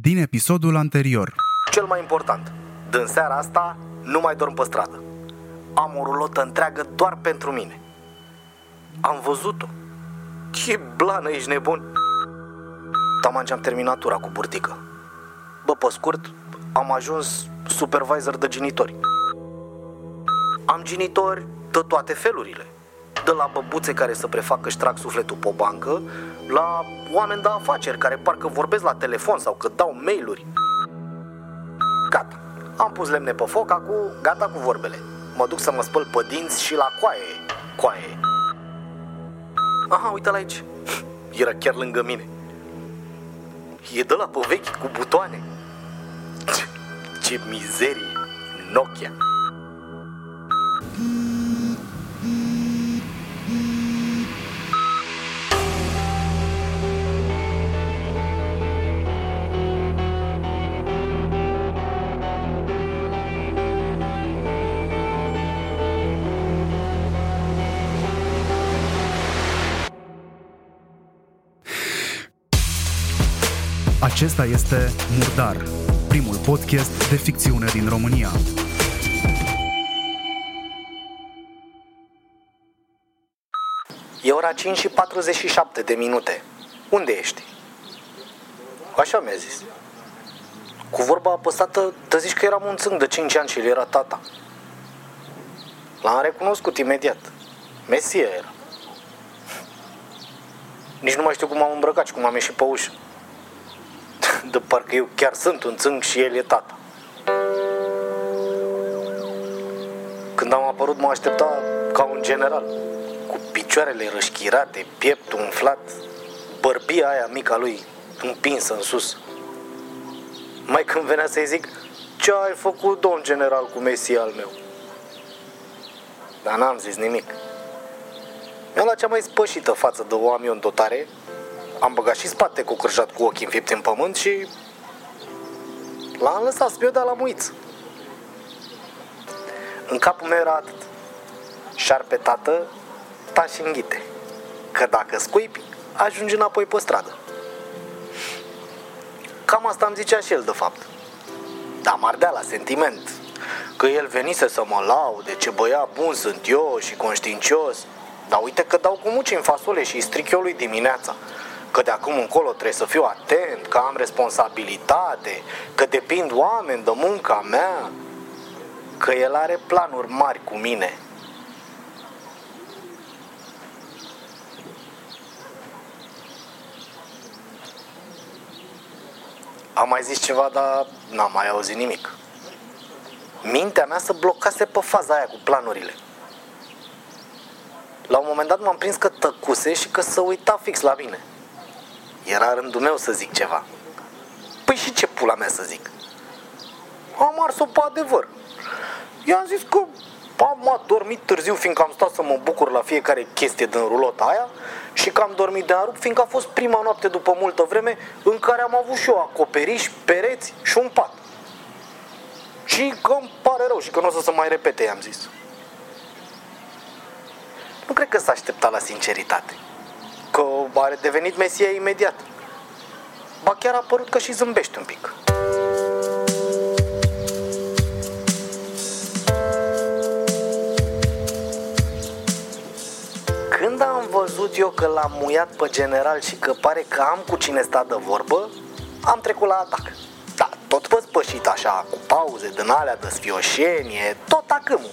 din episodul anterior. Cel mai important, din seara asta nu mai dorm pe stradă. Am o rulotă întreagă doar pentru mine. Am văzut-o. Ce blană, ești nebun? Taman ce-am terminat tura cu burtică. Bă, pe scurt, am ajuns supervisor de genitori. Am genitori de toate felurile. De la băbuțe care să prefacă și trag sufletul pe o bancă, la oameni de afaceri care parcă vorbesc la telefon sau că dau mail-uri. Gata, am pus lemne pe foc, acum gata cu vorbele. Mă duc să mă spăl pe dinți și la coaie. Aha, uite-l aici. Era chiar lângă mine. E de la pe vechi cu butoane. Ce mizerie. Nokia. Acesta este Murdar, primul podcast de ficțiune din România. E ora 5:47. Unde ești? Așa mi-a zis. Cu vorba apăsată, te zici că eram un țâng de 5 ani și el era tata. L-am recunoscut imediat. Mesia era. Nici nu mai știu cum am îmbrăcat și cum am ieșit pe ușă. De parcă eu chiar sunt un țâng și el e tata. Când am apărut mă aștepta ca un general, cu picioarele rășchirate, pieptul umflat, bărbia aia mică lui împinsă în sus. Mai când venea să-i zic: ce ai făcut, domn general, cu Mesia al meu? Dar n-am zis nimic. Mi-a luat cea mai spășită față de o am eu în dotare. Am băgat și spate cu cârjat cu ochii înfipți în pământ și l-am lăsat spioda la muiț. În capul meu era atât: Șarpe tată, tași înghite, că dacă scuipi, ajungi înapoi pe stradă. Cam asta îmi zicea și el de fapt. Dar m-ar dea la sentiment că el venise să mă laude, ce băia bun sunt eu și conștiincios. Dar uite că dau cu muci în fasole și îi stric eu lui dimineața, că de acum încolo trebuie să fiu atent, că am responsabilitate, că depind oameni de munca mea, că el are planuri mari cu mine. Am mai zis ceva, dar n-am mai auzit nimic. Mintea mea se blocase pe faza aia cu planurile. La un moment dat m-am prins că tăcuse și că se uita fix la mine. Era rândul meu să zic ceva. Păi și ce pula mea să zic? Am ars-o pe adevăr. I-am zis că am adormit târziu, fiindcă am stat să mă bucur la fiecare chestie din rulota aia, și că am dormit de arup, fiindcă a fost prima noapte după multă vreme în care am avut și eu acoperiș, pereți și un pat. Și că îmi pare rău și că nu o să se mai repete, i-am zis. Nu cred că s-a așteptat la sinceritate, că are devenit Mesia imediat. Ba chiar a părut că și zâmbește un pic. Când am văzut eu că l-am muiat pe general și că pare că am cu cine sta de vorbă, am trecut la atac. Da, tot păspășit așa, cu pauze din alea de sfioșenie, tot acâmul.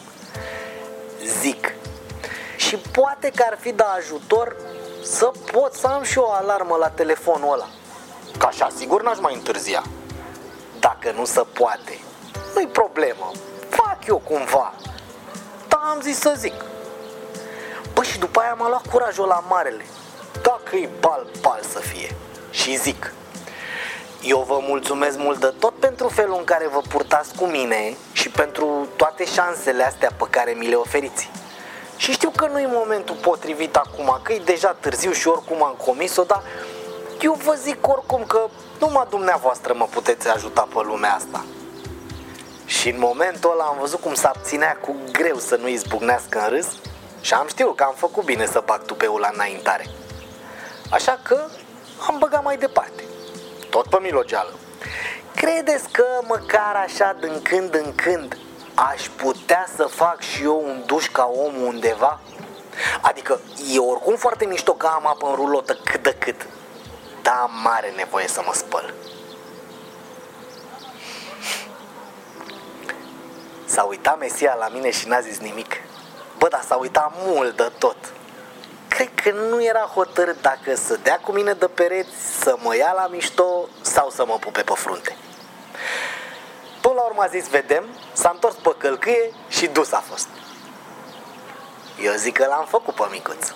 Zic: și poate că ar fi de ajutor să pot să am și o alarmă la telefonul ăla, că așa sigur n-aș mai întârzia. Dacă nu se poate, nu-i problemă, fac eu cumva. Dar am zis să zic. Bă, și după aia m-a luat curajul la marele. Dacă-i bal să fie. Și zic: eu vă mulțumesc mult de tot pentru felul în care vă purtați cu mine și pentru toate șansele astea pe care mi le oferiți. Și știu că nu-i momentul potrivit acum, că e deja târziu și oricum am comis-o, dar eu vă zic oricum că numai dumneavoastră mă puteți ajuta pe lumea asta. Și în momentul ăla am văzut cum s-abținea cu greu să nu izbucnească în râs și am știut că am făcut bine să bag tupeul la înaintare. Așa că am băgat mai departe, tot pe milogeală, Credeți că măcar așa din când în când aș putea să fac și eu un duș ca omul undeva? Adică e oricum foarte mișto că am apă în rulotă cât de cât, dar am mare nevoie să mă spăl. S-a uitat Mesia la mine și n-a zis nimic. Bă, dar s-a uitat mult de tot. Cred că nu era hotărât dacă să dea cu mine de pereți, să mă ia la mișto sau să mă pupe pe frunte. Până la urmă a zis vedem, s-a întors pe călcâie și dus a fost. Eu zic că l-am făcut pe micuț.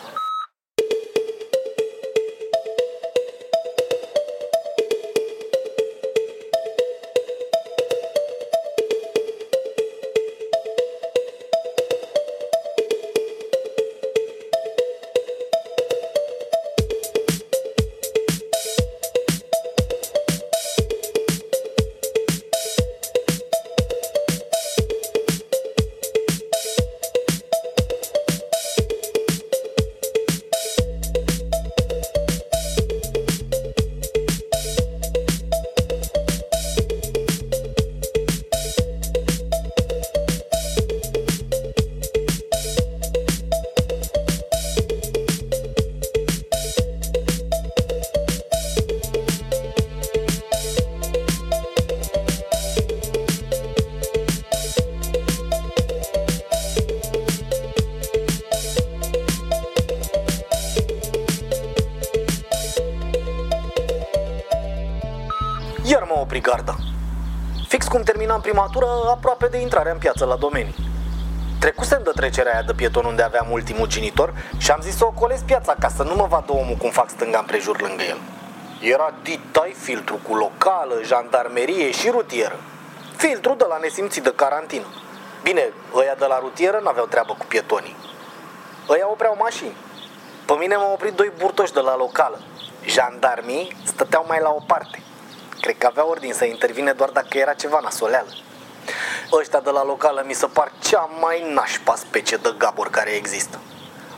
Iar mă opri garda. Fix cum terminam primatură, aproape de intrarea în piață la domenii. Trecusem de trecerea aia de pieton unde aveam ultimul cinitor și am zis să ocolesc piața ca să nu mă vadă omul cum fac stânga împrejur lângă el. Era ditai filtru cu locală, jandarmerie și rutieră. Filtru de la nesimțit de carantină. Bine, ăia de la rutieră n-aveau treabă cu pietonii. Ăia opreau mașini. Pe mine m-au oprit doi burtoși de la locală. Jandarmii stăteau mai la o parte. Cred că avea ordin să intervine doar dacă era ceva nasoleală. Ăștia de la locală mi se par cea mai nașpa specie de gaburi care există.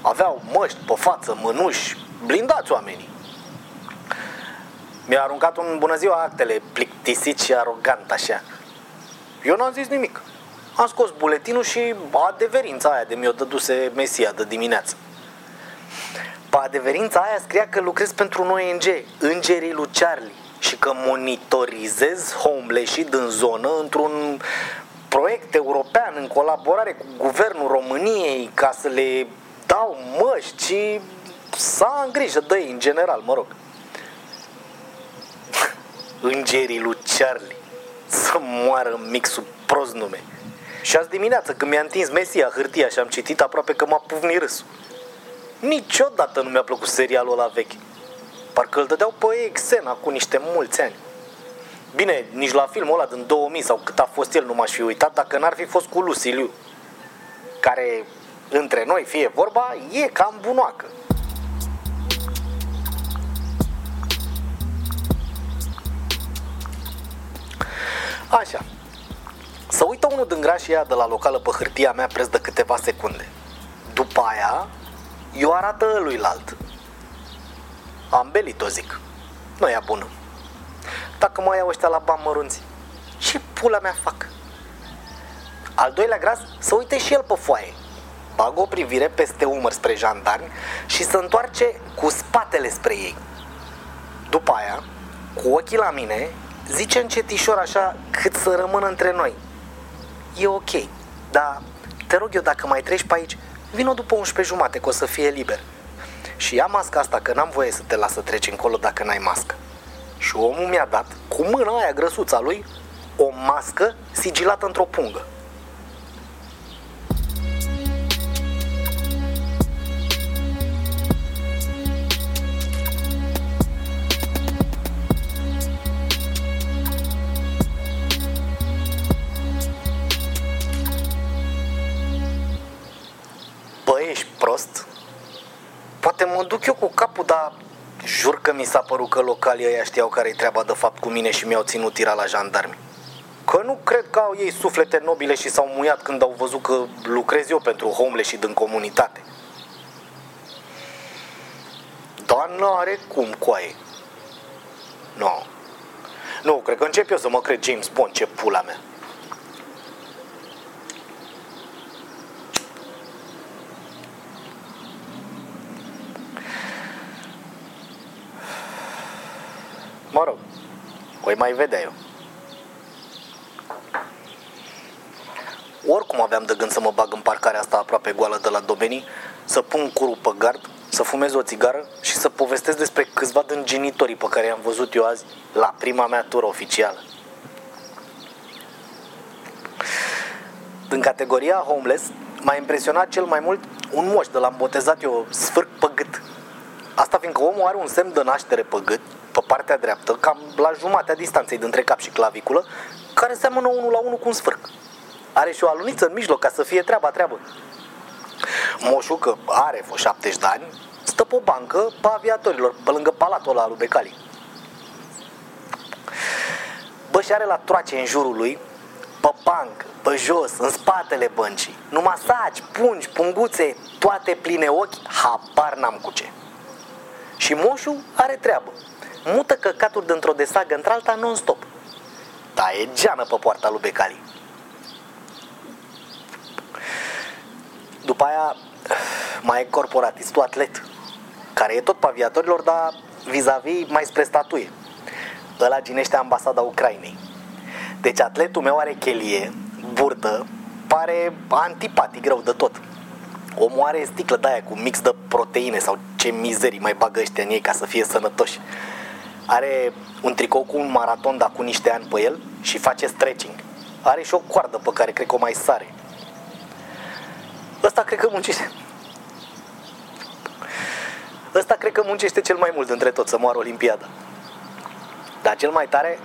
Aveau măști pe față, mânuși, blindați oamenii. Mi-a aruncat un bună ziua actele, plictisit și arogant așa. Eu n-am zis nimic. Am scos buletinul și adeverința aia de mi-o dăduse Mesia de dimineață. Pe adeverința aia scria că lucrez pentru un ONG, Îngerii lui Charlie, și că monitorizez homeless-id în zonă într-un proiect european în colaborare cu Guvernul României ca să le dau măști și să am grijă de ei în general, mă rog. Îngerii lui Charlie, să moară în mixul prost nume. Și azi dimineață când mi-a întins Mesia hârtia și am citit, aproape că m-a pufnit râsul. Niciodată nu mi-a plăcut serialul ăla vechi. Parcă îl dădeau pe Exena cu niște mulți ani. Bine, nici la filmul ăla din 2000 sau cât a fost el nu m-aș fi uitat dacă n-ar fi fost cu Luciliu, care, între noi fie vorba, e cam bunoacă. Așa. Să uită unul din grașii ea de la locală pe hârtia mea preț de câteva secunde. După aia, eu arată luilalt. Am belit-o, zic. Nu e bună. Dacă mă iau ăștia la bani mărunți, ce pula mea fac? Al doilea gras să uite și el pe foaie. Bagă o privire peste umăr spre jandarmi și se întoarce cu spatele spre ei. După aia, cu ochii la mine, zice încetișor așa cât să rămână între noi. E ok, dar te rog eu dacă mai treci pe aici, vino după 11:30 că o să fie liber. Și ia masca asta că n-am voie să te las să treci încolo dacă n-ai mască. Și omul mi-a dat, cu mâna aia grăsuța lui, o mască sigilată într-o pungă. Bă, ești prost? Poate mă duc eu cu capul, dar jur că mi s-a părut că localii ăia știau care-i treaba de fapt cu mine și mi-au ținut tira la jandarmi. Că nu cred că au ei suflete nobile și s-au muiat când au văzut că lucrez eu pentru homeless și din comunitate. Dar n-are cum coaie. No. Nu, cred că încep eu să mă cred James Bond, ce pula mea. Mă rog, voi mai vedea eu. Oricum aveam de gând să mă bag în parcarea asta aproape goală de la Domenii, să pun curul pe gard, să fumez o țigară și să povestesc despre câțiva din genitorii pe care i-am văzut eu azi la prima mea tură oficială. În categoria homeless m-a impresionat cel mai mult un moș de l-am botezat eu Sfârc pe gât. Asta fiindcă omul are un semn de naștere pe gât, pe partea dreaptă, cam la jumatea distanței dintre cap și claviculă, care seamănă unul la unul cu un sfârc. Are și o aluniță în mijloc ca să fie treabă. Moșul, că are vreo 70 de ani, stă pe o bancă pe Aviatorilor, pe lângă palatul ăla al lui Becali. Bă, și are la troace în jurul lui, pe bancă, pe jos, în spatele băncii, numai saci, pungi, punguțe, toate pline ochi, habar n-am cu ce. Și moșul are treabă. Mută căcaturi dintr-o desagă într-alta non-stop. Da, e geană pe poarta lui Becali. După aia mai e corporatistul atlet, care e tot pe Aviatorilor, dar vis-a-vis mai spre Statuie. Ăla ginește ambasada Ucrainei. Deci atletul meu are chelie, burtă, pare antipatic rău de tot. Omul are sticlă de aia cu mix de proteine sau ce mizerii mai bagă ăștia în ei ca să fie sănătoși. Are un tricou cu un maraton, dar cu niște ani pe el, și face stretching. Are și o coardă pe care cred că o mai sare. Ăsta cred că muncește cel mai mult dintre toți, să moară Olimpiada. Dar cel mai tare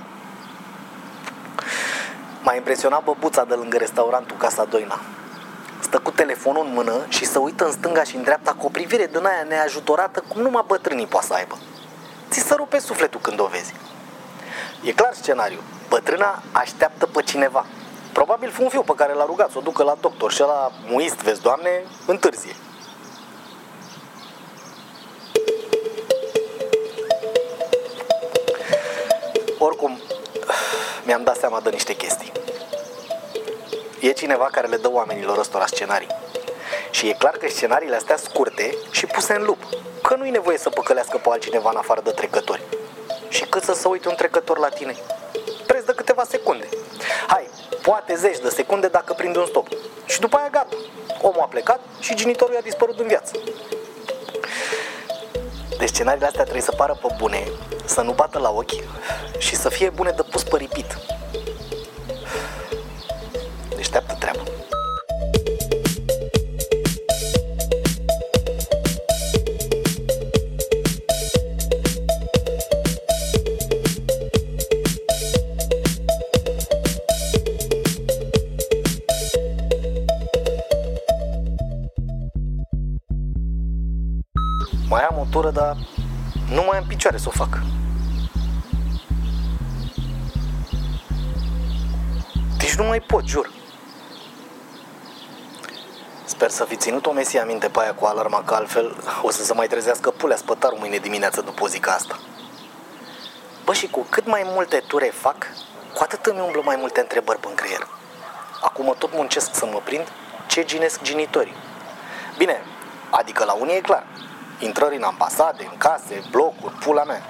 m-a impresionat băbuța de lângă restaurantul Casa Doina. Stă cu telefonul în mână și se uită în stânga și în dreapta cu o privire din aia neajutorată, cum numai bătrânii poate să aibă. Ți se rupe sufletul când o vezi. E clar scenariul. Bătrâna așteaptă pe cineva. Probabil fă un fiu pe care l-a rugat să o ducă la doctor și ăla muist, vezi, Doamne, întârzie. Oricum, mi-am dat seama de niște chestii. E cineva care le dă oamenilor ăstora scenarii. Și e clar că scenariile astea scurte și puse în lup, că nu-i nevoie să păcălească pe altcineva în afară de trecători. Și cât să se uite un trecător la tine? Preț de câteva secunde. Hai, poate 10 de secunde dacă prinde un stop. Și după aia gata. Omul a plecat și genitorul i-a dispărut din viață. Deci scenariile astea trebuie să pară pe bune, să nu bată la ochi și să fie bune de pus pe repeat. Deșteaptă treabă. Mai am o tură, dar nu mai am picioare să o fac. Deci nu mai pot, jur. Sper să fi ținut-o Mesie aminte pe aia cu alarma, că altfel o să se mai trezească pulea spătarul mâine dimineață după o zi ca asta. Bă, și cu cât mai multe ture fac, cu atât îmi umblă mai multe întrebări pe-n creier. Acum tot muncesc să mă prind ce ginesc genitorii. Bine, adică la unii e clar. Intrări în ambasade, în case, blocuri, pula mea.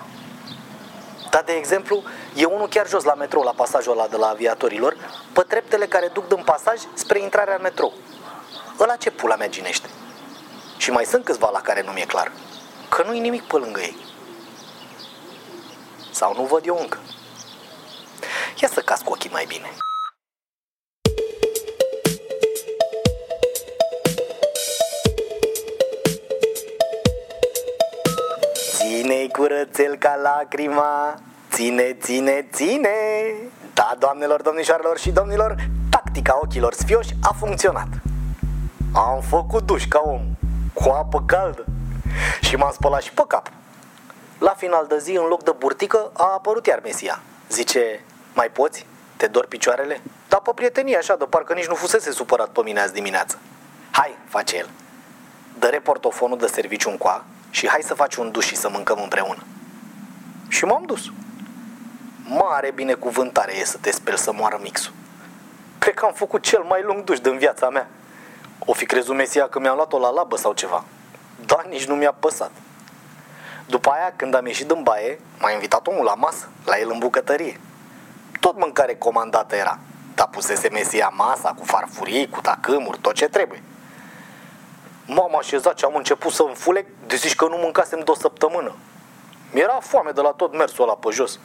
Dar, de exemplu, e unul chiar jos la metrou, la pasajul ăla de la Aviatorilor, pe treptele care duc din pasaj spre intrarea în metrou. Ăla ce pula mea ginește? Și mai sunt câțiva la care nu mi-e clar, că nu-i nimic pe lângă ei. Sau nu văd eu încă. Ia să casc ochii mai bine. Ține-i curățel ca lacrima, ține, ține, ține. Da, doamnelor, domnișoarelor și domnilor, tactica ochilor sfioși a funcționat. Am făcut duș ca om, cu apă caldă, și m-am spălat și pe cap. La final de zi, în loc de burtică, a apărut iar Mesia. Zice, mai poți? Te dor picioarele? Dar pe prietenie așa, de parcă nici nu fusese supărat pe mine azi dimineață. Hai, face el. Dă-re portofonul de serviciu încoa și hai să faci un duș și să mâncăm împreună. Și m-am dus. mare binecuvântare e să te speli să moară mixul. Cred că am făcut cel mai lung duș din viața mea. O fi crezut Mesia că mi-am luat-o la labă sau ceva. Dar nici nu mi-a păsat. După aia, când am ieșit din baie, m-a invitat omul la masă, la el în bucătărie. Tot mâncare comandată era, dar pusese Mesia masa cu farfurii, cu tacâmuri, tot ce trebuie. M-am așezat și am început să înfulec, de zici că nu mâncasem de o săptămână. Mi-era foame de la tot mersul ăla pe jos.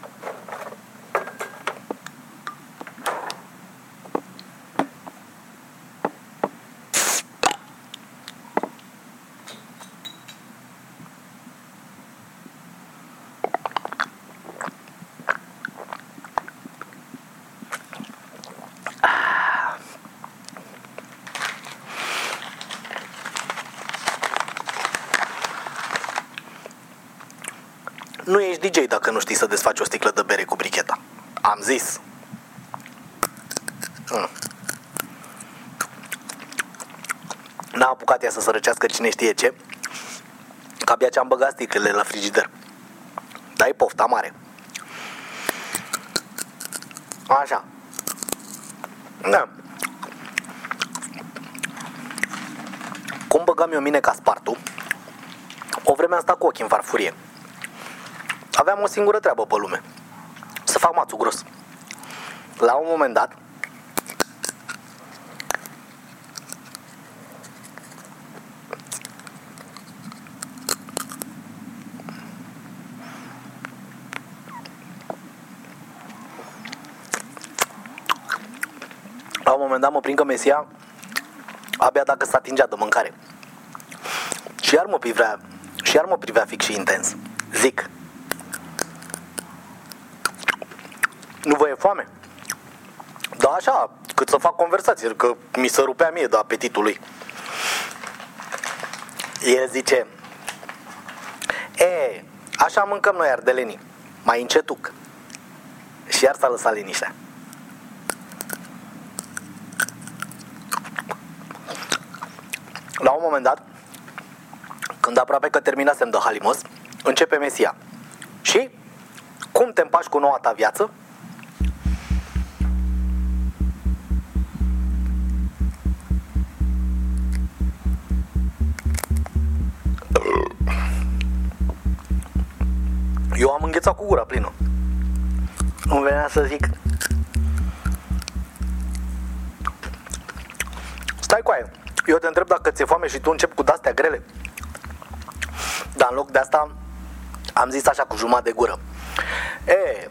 Nu ești DJ dacă nu știi să desfaci o sticlă de bere cu bricheta. Am zis. N-a apucat ea să se răcească cine știe ce, că abia ce-am băgat sticlele la frigider. Dar e pofta mare. Așa. Da. Cum băgam eu mine ca spartul, o vreme am stat cu ochii în farfurie. Aveam o singură treabă pe lume. Să fac mațul gros. La un moment dat, mă prind că Mesia abia dacă s-a atingea de mâncare. Și iar mă privea fix și intens. Zic: nu vă e foame? Da, așa, cât să fac conversații, că mi se rupea mie de apetitul lui. El zice: e, așa mâncăm noi ardelenii, mai încetuc. Și iar s-a lăsat liniștea. La un moment dat, când aproape că terminasem de halimos, începe Mesia: și cum te împaci cu noua ta viață? Eu am înghețat cu gura plină. Îmi venea să zic: stai cu aia, eu te întreb dacă ți-e foame și tu începi cu de-astea grele. Dar în loc de asta am zis așa cu jumătate de gură: e,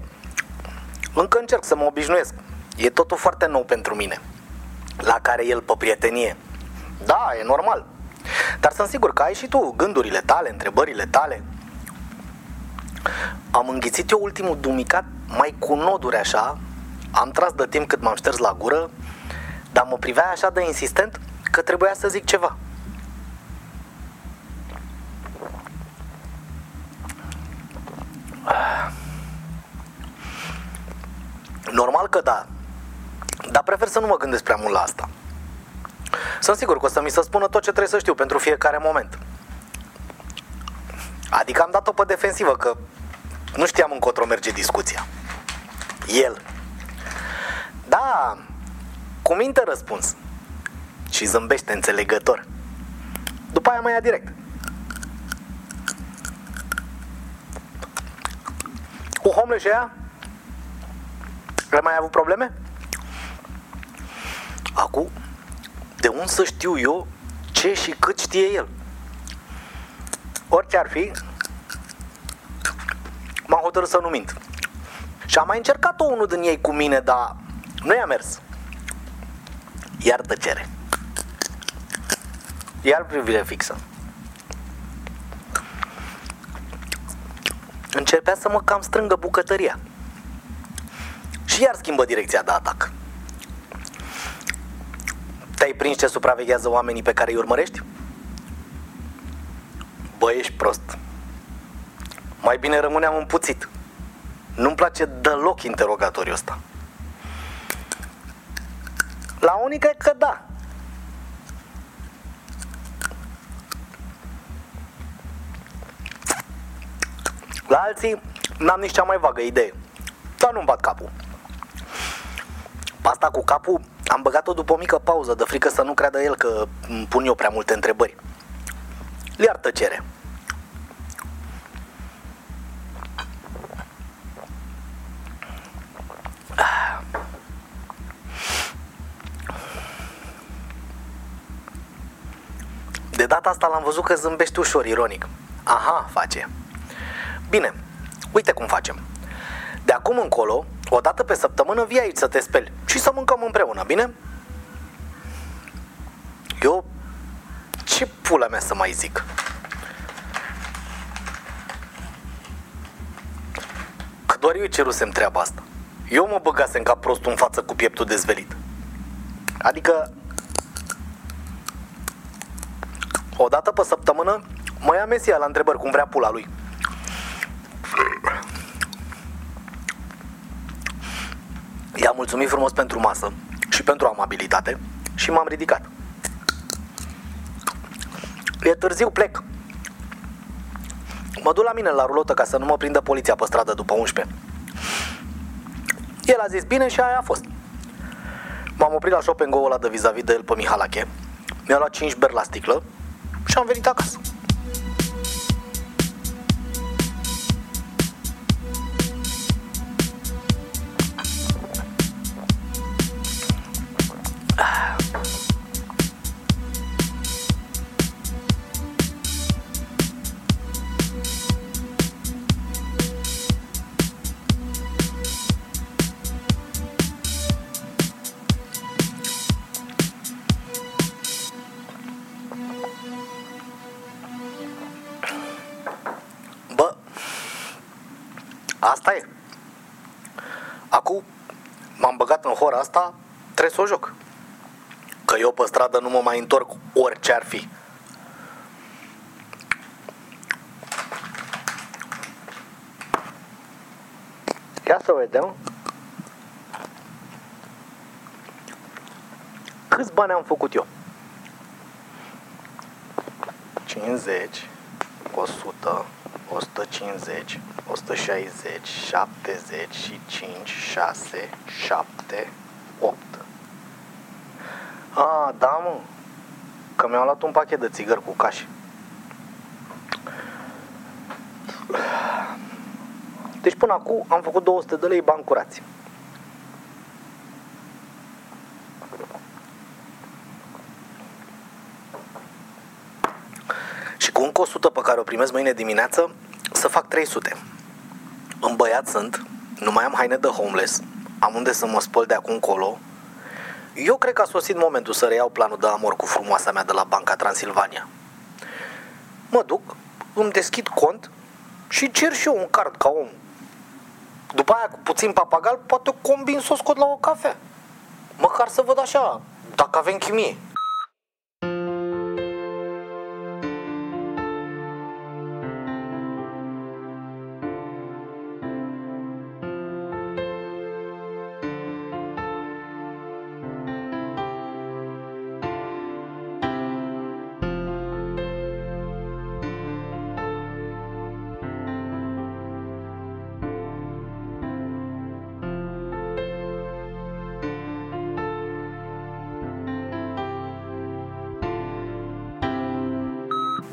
încă încerc să mă obișnuiesc. E totul foarte nou pentru mine. La care el pe prietenie: da, e normal. Dar sunt sigur că ai și tu gândurile tale, întrebările tale. Am înghițit eu ultimul dumicat mai cu noduri așa. Am tras de timp cât m-am șters la gură. Dar mă privea așa de insistent că trebuia să zic ceva. Normal că da, dar prefer să nu mă gândesc prea mult la asta. Sunt sigur că o să mi se spună tot ce trebuie să știu pentru fiecare moment. Adică am dat-o pe defensivă, că nu știam încotro merge discuția. El: da, cu minte răspuns. Și zâmbește înțelegător. După aia mai ia direct: cu homele și aia ai mai avut probleme? Acum, de unde să știu eu ce și cât știe el? Orice ar fi, m-am hotărât să nu mint. Și am mai încercat-o unul din ei cu mine, dar nu i-a mers. Iar tăcere. Iar privire fixă. Începea să mă cam strângă bucătăria. Și iar schimbă direcția de atac. Te-ai prins ce supraveghează oamenii pe care îi urmărești? Bă, ești prost. Mai bine rămâneam împuțit. Nu-mi place deloc interogatoriul ăsta. La unii cred că da. La alții n-am nici cea mai vagă idee. dar nu-mi bat capul. Pasta cu capul am băgat-o după o mică pauză, de frică să nu creadă el că îmi pun eu prea multe întrebări. Iar tăcere. De data asta l-am văzut că zâmbește ușor ironic. Aha, face. Bine, uite cum facem. De acum încolo, o dată pe săptămână vii aici să te speli și să mâncăm împreună, bine? Eu, ce pula mea să mai zic? Că doar eu cerusem treaba asta. Eu mă băgasem ca prostul în față cu pieptul dezvelit. Adică, o dată pe săptămână mă ia Mesia la întrebări cum vrea pula lui. I-am mulțumit frumos pentru masă și pentru amabilitate și m-am ridicat. E târziu, plec. Mă duc la mine la rulotă ca să nu mă prindă poliția pe stradă după 11. El a zis bine și aia a fost. M-am oprit la shopping go-ul ăla de vis-a-vis de el pe Mihalache. Mi-a luat 5 beri la sticlă și am venit acasă. Asta e. Acum m-am băgat în hora asta, trebuie să o joc. Că eu pe stradă nu mă mai întorc orice ar fi. Ia să vedem. Câți bani am făcut eu? 50, 100... 150, 160, 75, 6, 7, 8. Ah, da, mă, că mi-am luat un pachet de țigări cu caș. Deci până acum am făcut 200 de lei bani curați. Și cu încă 100 pe care o primesc mâine dimineață, să fac 300. Îmbăiat sunt, nu mai am haine de homeless, am unde să mă spăl de acum încolo. Eu cred că a sosit momentul să reiau planul de amor cu frumoasa mea de la Banca Transilvania. Mă duc, îmi deschid cont și cer și eu un card ca om. După aia, cu puțin papagal, poate o combin să o scot la o cafea. Măcar să văd așa, dacă avem chimie.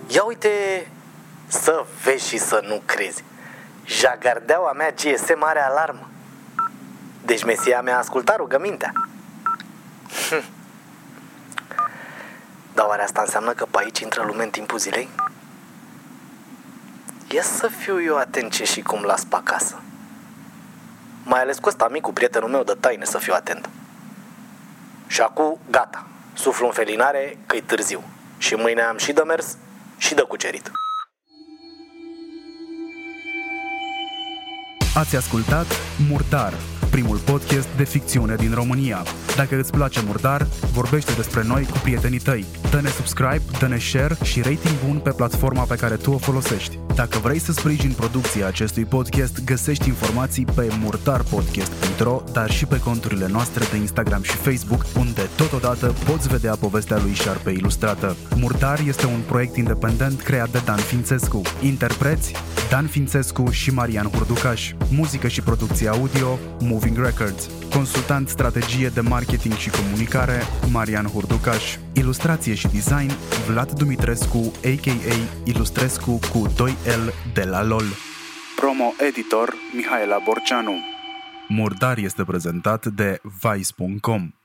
Ia uite, să vezi și să nu crezi. Jagardeaua mea GSM are alarmă. Deci Mesia mi-a ascultat rugămintea. Dar oare asta înseamnă că pe aici intră lumea în timpul zilei? Ia să fiu eu atent ce și cum las pe acasă. Mai ales cu ăsta micu, prietenul meu de taine, să fiu atent. Și acum, gata, suflu în felinare că-i târziu. Și mâine am și de mers și de cucerit. Ați ascultat Murdar, primul podcast de ficțiune din România. Dacă îți place Murdar, vorbește despre noi cu prietenii tăi. Dă-ne subscribe, dă-ne share și rating bun pe platforma pe care tu o folosești. Dacă vrei să sprijini producția acestui podcast, găsești informații pe murtarpodcast.ro, dar și pe conturile noastre de Instagram și Facebook, unde totodată poți vedea povestea lui Șarpe ilustrată. Murdar este un proiect independent creat de Dan Fințescu. Interpreți Dan Fințescu și Marian Hurducaș. Muzică și producție audio Moving Records. Consultant strategie de marketing și comunicare Marian Hurducaș. Ilustrație și design Vlad Dumitrescu a.k.a. Ilustrescu cu 2L de la LOL. Promo editor Mihaela Borcianu. Murdar este prezentat de Vice.com.